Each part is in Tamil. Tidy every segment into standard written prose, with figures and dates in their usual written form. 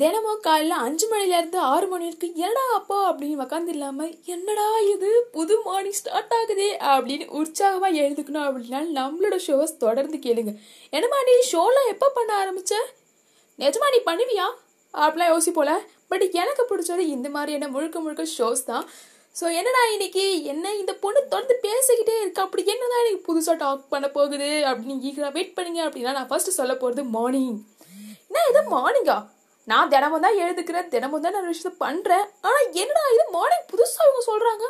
தினமும் காலையில் 5 மணிலேருந்து 6 மணி வரைக்கும் என்னடா அப்பா அப்படின்னு உக்காந்து இல்லாமல் என்னடா இது புது மார்னிங் ஸ்டார்ட் ஆகுதே அப்படின்னு உற்சாகமாக எழுதுக்கணும் அப்படின்னா நம்மளோட ஷோஸ் தொடர்ந்து கேளுங்க. என்னம்மா நீ ஷோலாம் எப்போ பண்ண ஆரம்பிச்ச, நிஜமா நீ பண்ணுவியா அப்படிலாம் யோசிப்போல. பட் எனக்கு பிடிச்சது இந்த மாதிரியான முழுக்க முழுக்க ஷோஸ் தான். ஸோ என்னடா இன்னைக்கு என்ன இந்த பொண்ணு தொடர்ந்து பேசிக்கிட்டே இருக்கு, அப்படி என்னதான் எனக்கு புதுசாக டாக் பண்ண போகுது அப்படின்னு ஈகராக வெயிட் பண்ணுங்க. அப்படின்னா நான் ஃபர்ஸ்ட் சொல்ல போகிறது மார்னிங். ஏன்னா இது மார்னிங்கா, நான் தினமும் தான் எழுதுக்கிறேன், தினமும் தான் நான் விஷயத்தை பண்ணுறேன், ஆனால் என்னடா இது மார்னிங் புதுசாக இவங்க சொல்கிறாங்க,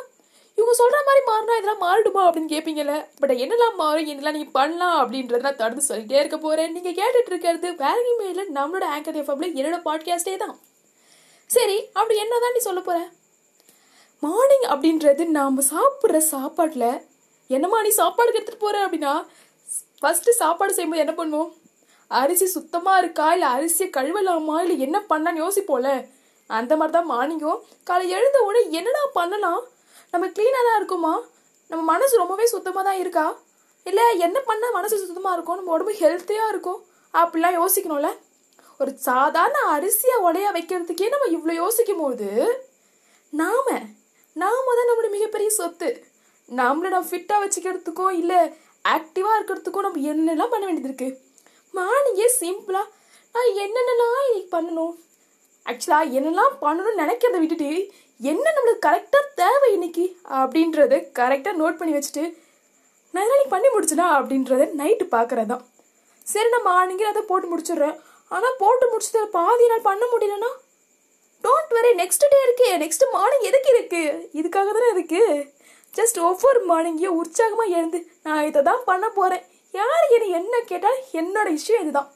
இவங்க சொல்கிற மாதிரி மாறினா இதெல்லாம் மாறிடுமா அப்படின்னு கேட்பீங்கல்ல. பட் என்னெல்லாம் மாறும், என்னெல்லாம் நீங்கள் பண்ணலாம் அப்படின்றத நான் தொடர்ந்து சொல்லிகிட்டே இருக்க போகிறேன். நீங்கள் கேட்டுட்டு இருக்கிறது வேறு மேலில் நம்மளோட ஆங்கர் எஃப்எம்ல என்னோட பாட்காஸ்டே தான். சரி, அப்படி என்ன தான் நீ சொல்ல போகிற? மார்னிங் அப்படின்றது நாம் சாப்பிட்ற சாப்பாட்டில் என்னம்மா நீ சாப்பாடுக்கு எடுத்துகிட்டு போகிற அப்படின்னா ஃபஸ்ட்டு சாப்பாடு செய்யும்போது என்ன பண்ணுவோம், அரிசி சுத்தமாக இருக்கா, இல்லை அரிசியை கழுவலாமா, இல்லை என்ன பண்ணான்னு யோசிப்போம்ல. அந்த மாதிரி தான் மார்னிங்கும். காலை எழுந்த உடனே என்னடா பண்ணலாம், நம்ம க்ளீனாக தான் இருக்குமா, நம்ம மனசு ரொம்பவே சுத்தமாக தான் இருக்கா, இல்லை என்ன பண்ணால் மனசு சுத்தமாக இருக்கும், நம்ம உடம்பு ஹெல்த்தியாக இருக்கும் அப்படிலாம் யோசிக்கணும்ல. ஒரு சாதாரண அரிசியை உடைய வைக்கிறதுக்கே நம்ம இவ்வளோ யோசிக்கும் போது நாம தான் நம்மளோட மிகப்பெரிய சொத்து. நம்மளோட ஃபிட்டாக வச்சுக்கிறதுக்கோ இல்லை ஆக்டிவாக இருக்கிறதுக்கோ நம்ம என்னெல்லாம் பண்ண வேண்டியது இருக்குது. மார்னிங்கே சிம்பிளாக நான் என்னென்னலாம் இன்னைக்கு பண்ணணும், ஆக்சுவலாக என்னெல்லாம் பண்ணணும்னு நினைக்கிறத விட்டுட்டு என்ன நம்மளுக்கு கரெக்டாக தேவை இன்னைக்கு அப்படின்றத கரெக்டாக நோட் பண்ணி வச்சுட்டு நான் இதெல்லாம் நீ பண்ணி முடிச்சுனா அப்படின்றத நைட்டு பார்க்குறதான். சரி, நான் மார்னிங்கே அதை போட்டு முடிச்சிடுறேன், ஆனால் போட்டு முடிச்சது பாதி நாள் பண்ண முடியலன்னா டோன்ட் வெரி, நெக்ஸ்ட் டே இருக்குது, நெக்ஸ்ட் மார்னிங் எதுக்கு இருக்குது, இதுக்காக தானே இருக்குது. ஜஸ்ட் ஒவ்வொரு மார்னிங்கையும் உற்சாகமாக எழுந்து நான் இதை தான் பண்ண போகிறேன், யார் என்ன கேட்டால் என்னோட இஷ்யம் இதுதான்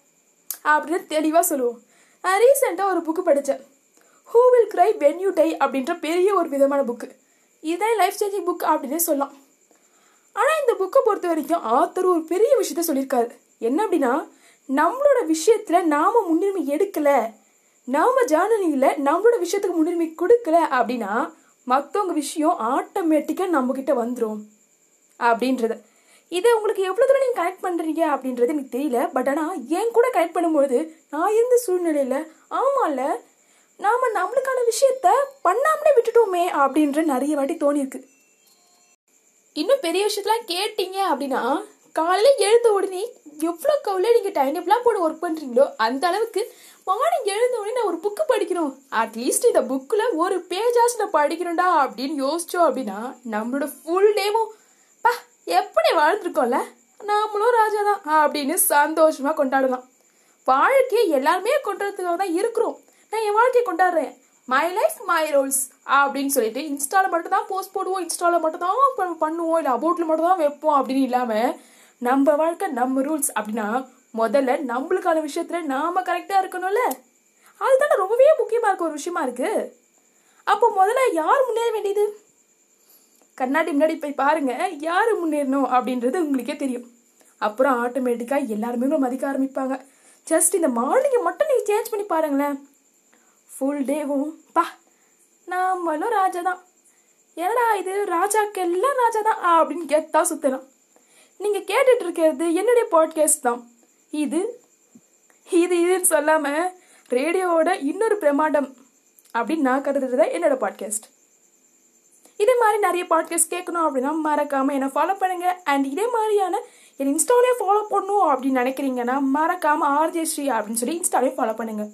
அப்படின்னு தெளிவாக சொல்லுவோம். நான் ரீசெண்டாக ஒரு புக்கு படித்தேன், who will cry when you die அப்படின்ற பெரிய ஒரு விதமான புக்கு. இதுதான் லைஃப் சேஞ்சிங் புக் அப்படின்னே சொல்லலாம். ஆனால் இந்த புக்கை பொறுத்த வரைக்கும் ஆத்தர் ஒரு பெரிய விஷயத்த சொல்லியிருக்காரு. என்ன அப்படின்னா, நம்மளோட விஷயத்தில் நாம் முன்னுரிமை எடுக்கலை, நாம் ஜேர்னலிங்கில் நம்மளோட விஷயத்துக்கு முன்னுரிமை கொடுக்கல அப்படின்னா மற்றவங்க விஷயம் ஆட்டோமேட்டிக்காக நம்மக்கிட்ட வந்துடும் அப்படின்றத. இதை உங்களுக்கு எவ்வளோ தூரம் நீங்கள் கனெக்ட் பண்ணுறீங்க அப்படின்றது எனக்கு தெரியல. பட் ஆனால் என் கூட கனெக்ட் பண்ணும்பொழுது நான் இருந்த சூழ்நிலையில் ஆமாம்ல நாம் நம்மளுக்கான விஷயத்த பண்ணாமலே விட்டுட்டோமே அப்படின்ற நிறைய வாட்டி தோணியிருக்கு. இன்னும் பெரிய விஷயத்தெலாம் கேட்டிங்க அப்படின்னா, காலையில் எழுந்த உடனே எவ்வளோ கவலையே நீங்கள் டைம் எப்பெல்லாம் போட ஒர்க் பண்ணுறீங்களோ அந்த அளவுக்கு மார்னிங் எழுந்த உடனே நான் ஒரு புக்கு படிக்கணும், அட்லீஸ்ட் இந்த புக்கில் ஒரு பேஜாச்சு நான் படிக்கணும்டா அப்படின்னு யோசித்தோம் அப்படின்னா நம்மளோட ஃபுல் டேவும் எப்படி வாழ்ந்துருக்கோம்ல, நாமளும் ராஜா தான் அப்படின்னு சந்தோஷமாக கொண்டாடலாம். வாழ்க்கையை எல்லாருமே கொண்டாடுறதுக்காக தான் இருக்கிறோம். நான் என் வாழ்க்கையை கொண்டாடுறேன், மை லைஃப் மை ரூல்ஸ் அப்படின்னு சொல்லிட்டு இன்ஸ்டாவில் மட்டும் தான் போஸ்ட் போடுவோம், இன்ஸ்டாவில் மட்டும் தான் பண்ணுவோம், இல்லை அபவுட்டில் மட்டும் தான் வைப்போம் அப்படின்னு இல்லாமல் நம்ம வாழ்க்கை நம்ம ரூல்ஸ் அப்படின்னா முதல்ல நம்மளுக்கான விஷயத்தில் நாம் கரெக்டாக இருக்கணும்ல. அதுதான் ரொம்பவே முக்கியமாக இருக்க ஒரு விஷயமா இருக்குது. அப்போ முதல்ல யார் முன்னேற வேண்டியது, கண்ணாடி முன்னாடி போய் பாருங்கள், யார் முன்னேறணும் அப்படின்றது உங்களுக்கே தெரியும். அப்புறம் ஆட்டோமேட்டிக்காக எல்லாருமே கூட மதிக்க ஆரம்பிப்பாங்க. ஜஸ்ட் இந்த மார்னிங்கை மட்டும் நீங்கள் சேஞ்ச் பண்ணி பாருங்களேன், ஃபுல் டேவும் பா நாமளும் ராஜா தான், ஏன்னா இது ராஜாக்கெல்லாம் ராஜா தான் அப்படின்னு கேட்டா சுற்றலாம். நீங்கள் கேட்டுட்டு இருக்கிறது என்னுடைய பாட்காஸ்ட் தான். இது இது இதுன்னு சொல்லாமல் ரேடியோவோட இன்னொரு பிரமாண்டம் அப்படின்னு நான் கருதுறது தான் என்னோடய பாட்காஸ்ட். இதே மாதிரி நிறைய பாட்காஸ்ட் கேட்கணும் அப்படின்னா மறக்காமல் என்னை ஃபாலோ பண்ணுங்கள். அண்ட் இதே மாதிரியான என் இன்ஸ்டாலே ஃபாலோ பண்ணணும் அப்படின்னு நினைக்கிறீங்கன்னா மறக்காமல் ஆர்ஜே ஸ்ரீ அப்படின்னு சொல்லி இன்ஸ்டாலே ஃபாலோ பண்ணுங்கள்.